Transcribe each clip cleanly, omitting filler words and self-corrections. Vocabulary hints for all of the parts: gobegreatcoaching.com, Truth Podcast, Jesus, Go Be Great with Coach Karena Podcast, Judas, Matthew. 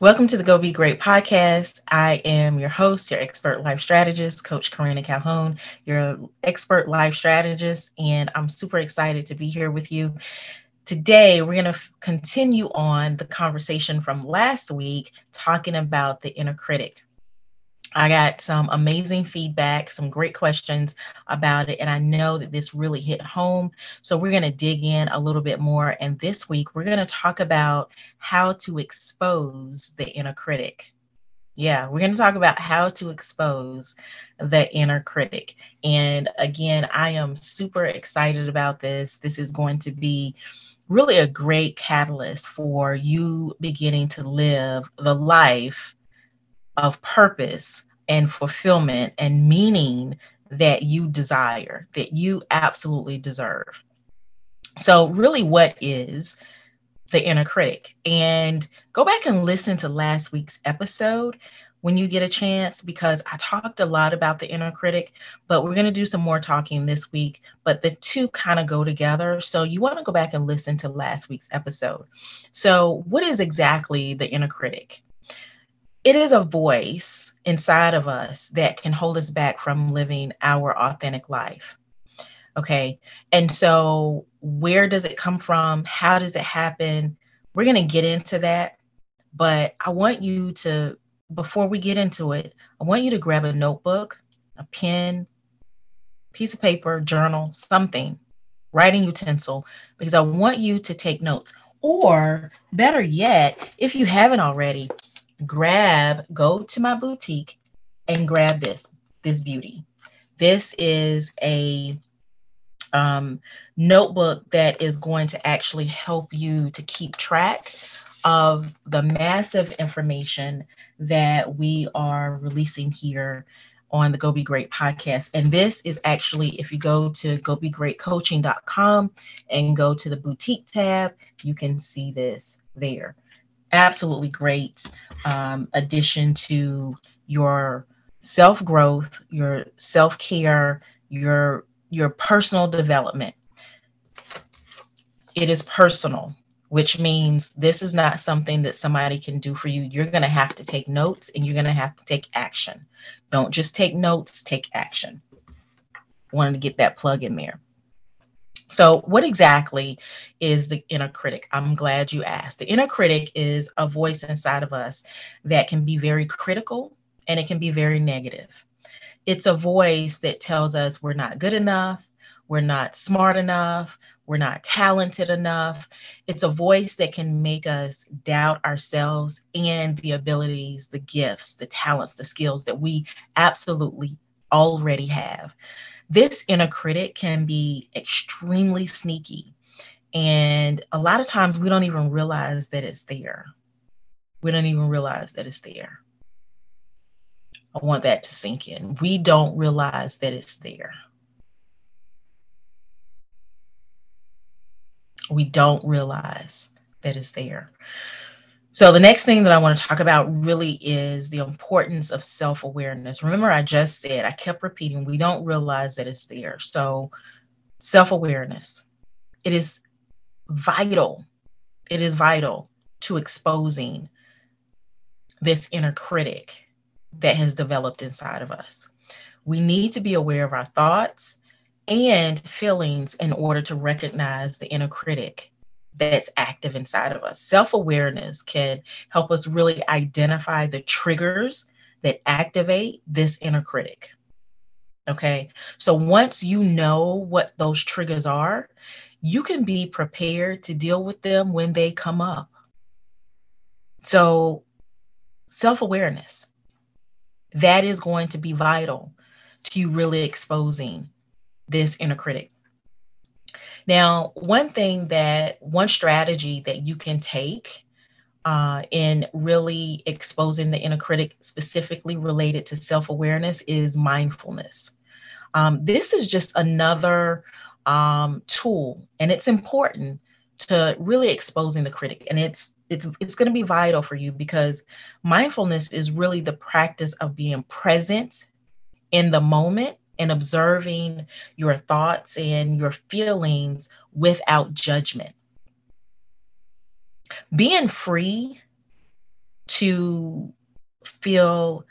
Welcome to the Go Be Great podcast. I am your host, your expert life strategist, Coach Karena Calhoun, your expert life strategist, and I'm super excited to be here with you. Today, we're going to continue on the conversation from last week, talking about the inner critic. I got some amazing feedback, some great questions about it, and I know that this really hit home. So we're going to dig in a little bit more. And this week, we're going to talk about how to expose the inner critic. Yeah, we're going to talk about how to expose the inner critic. And again, I am super excited about this. This is going to be really a great catalyst for you beginning to live the life of purpose and fulfillment and meaning that you desire, that you absolutely deserve. So really, what is the inner critic? And go back and listen to last week's episode when you get a chance, because I talked a lot about the inner critic, but we're going to do some more talking this week, but the two kind of go together. So you want to go back and listen to last week's episode. So what is exactly the inner critic? It is a voice inside of us that can hold us back from living our authentic life. Okay. And so where does it come from? How does it happen? We're going to get into that, but I want you to, before we get into it, I want you to grab a notebook, a pen, piece of paper, journal, something, writing utensil, because I want you to take notes. Or better yet, if you haven't already, go to my boutique and grab this beauty. This is a notebook that is going to actually help you to keep track of the massive information that we are releasing here on the Go Be Great podcast. And this is actually, if you go to gobegreatcoaching.com and go to the boutique tab, you can see this there. Absolutely great addition to your self-growth, your self-care, your personal development. It is personal, which means this is not something that somebody can do for you. You're going to have to take notes and you're going to have to take action. Don't just take notes, take action. Wanted to get that plug in there. So what exactly is the inner critic? I'm glad you asked. The inner critic is a voice inside of us that can be very critical and it can be very negative. It's a voice that tells us we're not good enough, we're not smart enough, we're not talented enough. It's a voice that can make us doubt ourselves and the abilities, the gifts, the talents, the skills that we absolutely already have. This inner critic can be extremely sneaky, and a lot of times we don't even realize that it's there. I want that to sink in. We don't realize that it's there. So the next thing that I want to talk about really is the importance of self-awareness. Remember, I just said, I kept repeating, we don't realize that it's there. So self-awareness, it is vital. It is vital to exposing this inner critic that has developed inside of us. We need to be aware of our thoughts and feelings in order to recognize the inner critic that's active inside of us. Self-awareness can help us really identify the triggers that activate this inner critic. Okay, so once you know what those triggers are, you can be prepared to deal with them when they come up. So self-awareness, that is going to be vital to you really exposing this inner critic. Now, one strategy that you can take in really exposing the inner critic specifically related to self-awareness is mindfulness. This is just another tool, and it's important to really exposing the critic. And it's going to be vital for you because mindfulness is really the practice of being present in the moment and observing your thoughts and your feelings without judgment. Being free to feel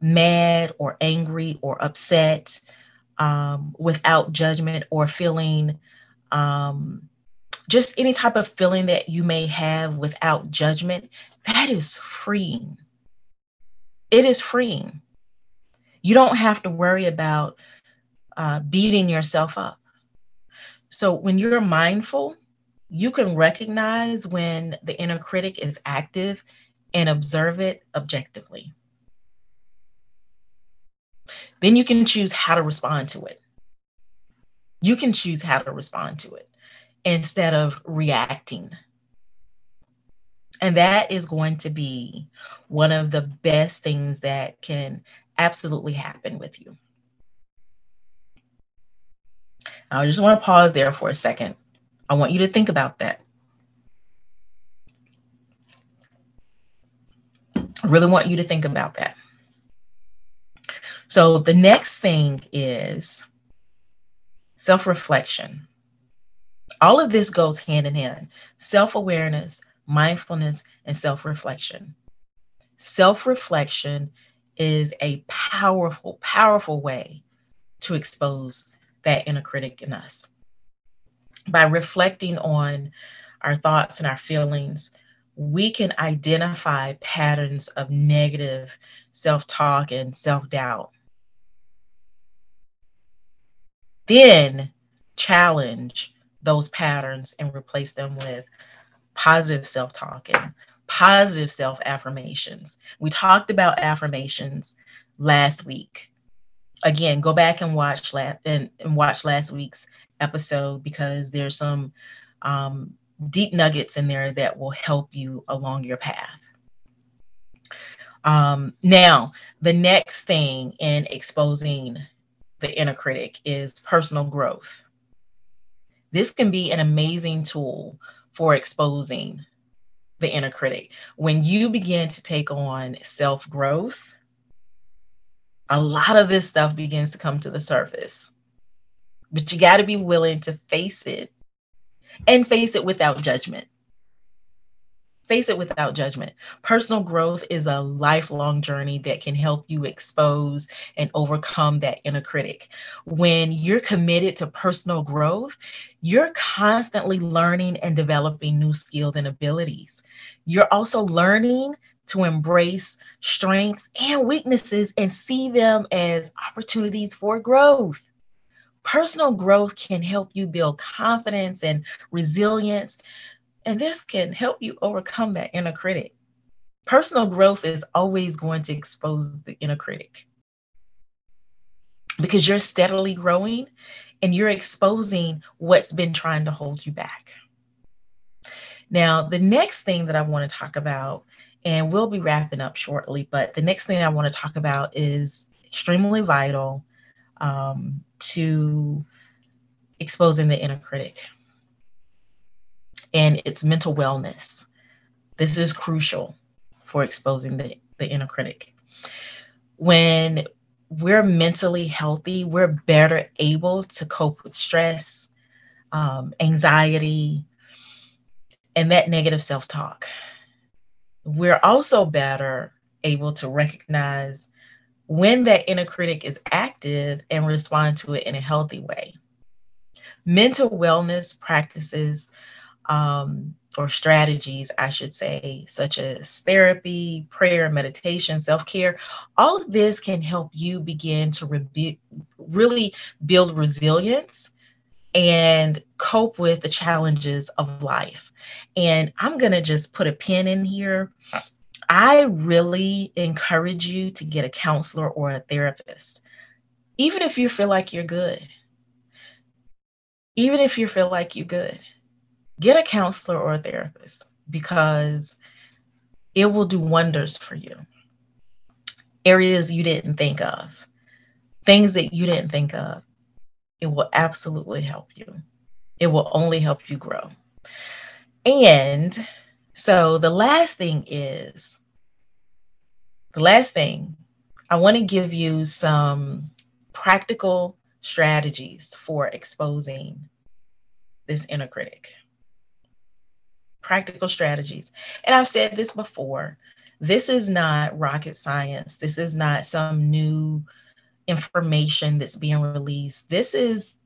mad or angry or upset without judgment, or feeling just any type of feeling that you may have without judgment, that is freeing. It is freeing. You don't have to worry about beating yourself up. So when you're mindful, you can recognize when the inner critic is active and observe it objectively. Then you can choose how to respond to it. You can choose how to respond to it instead of reacting. And that is going to be one of the best things that can absolutely happen with you. I just want to pause there for a second. I want you to think about that. I really want you to think about that. So the next thing is self-reflection. All of this goes hand in hand. Self-awareness, mindfulness, and self-reflection. Self-reflection is a powerful, powerful way to expose that inner critic in us. By reflecting on our thoughts and our feelings, we can identify patterns of negative self-talk and self-doubt. Then challenge those patterns and replace them with positive self-talk and positive self-affirmations. We talked about affirmations last week. Again, go back and watch last week's episode, because there's some deep nuggets in there that will help you along your path. Now, the next thing in exposing the inner critic is personal growth. This can be an amazing tool for exposing the inner critic. When you begin to take on self-growth, a lot of this stuff begins to come to the surface, but you got to be willing to face it, and face it without judgment. Face it without judgment. Personal growth is a lifelong journey that can help you expose and overcome that inner critic. When you're committed to personal growth, you're constantly learning and developing new skills and abilities. You're also learning to embrace strengths and weaknesses and see them as opportunities for growth. Personal growth can help you build confidence and resilience, and this can help you overcome that inner critic. Personal growth is always going to expose the inner critic, because you're steadily growing and you're exposing what's been trying to hold you back. Now, the next thing that I want to talk about, and we'll be wrapping up shortly, but the next thing I want to talk about is extremely vital to exposing the inner critic, and it's mental wellness. This is crucial for exposing the inner critic. When we're mentally healthy, we're better able to cope with stress, anxiety, and that negative self-talk. We're also better able to recognize when that inner critic is active and respond to it in a healthy way. Mental wellness practices or strategies, I should say, such as therapy, prayer, meditation, self-care, all of this can help you begin to really build resilience and cope with the challenges of life. And I'm going to just put a pin in here. I really encourage you to get a counselor or a therapist, even if you feel like you're good. Even if you feel like you're good, get a counselor or a therapist, because it will do wonders for you. Areas you didn't think of, things that you didn't think of, it will absolutely help you. It will only help you grow. And so the last thing, I want to give you some practical strategies for exposing this inner critic. Practical strategies. And I've said this before, This is not rocket science. This is not some new information that's being released. This is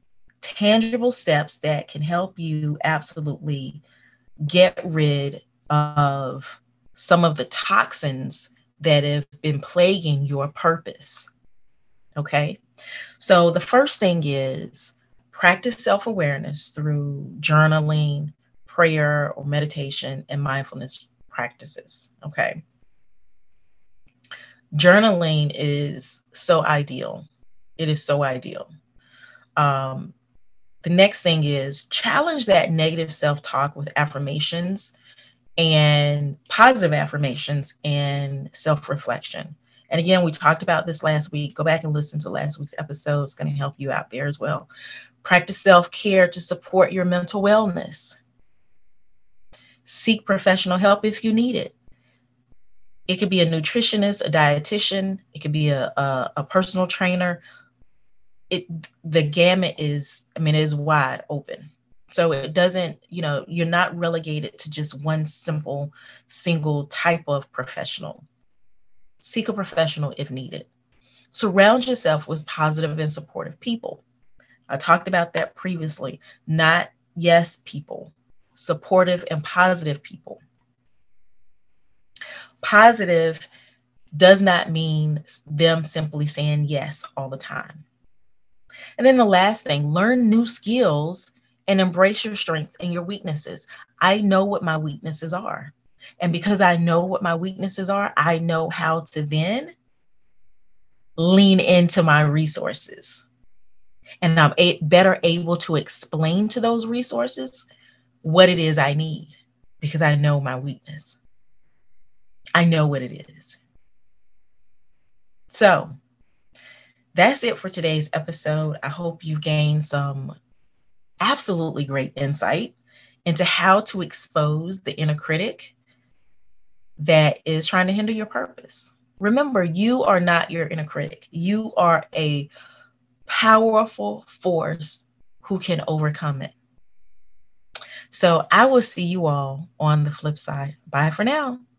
tangible steps that can help you absolutely get rid of some of the toxins that have been plaguing your purpose. Okay, so the first thing is practice self-awareness through journaling, prayer or meditation, and mindfulness practices. Okay, journaling is so ideal. It is so ideal. The next thing is challenge that negative self-talk with affirmations and positive affirmations and self-reflection. And again, we talked about this last week. Go back and listen to last week's episode. It's going to help you out there as well. Practice self-care to support your mental wellness. Seek professional help if you need it. It could be a nutritionist, a dietitian. It could be a personal trainer. The gamut is, it is wide open. So it doesn't, you're not relegated to just one simple, single type of professional. Seek a professional if needed. Surround yourself with positive and supportive people. I talked about that previously. Not yes people, supportive and positive people. Positive does not mean them simply saying yes all the time. And then the last thing, learn new skills and embrace your strengths and your weaknesses. I know what my weaknesses are. And because I know what my weaknesses are, I know how to then lean into my resources. And I'm better able to explain to those resources what it is I need because I know my weakness. I know what it is. So that's it for today's episode. I hope you gained some absolutely great insight into how to expose the inner critic that is trying to hinder your purpose. Remember, you are not your inner critic. You are a powerful force who can overcome it. So I will see you all on the flip side. Bye for now.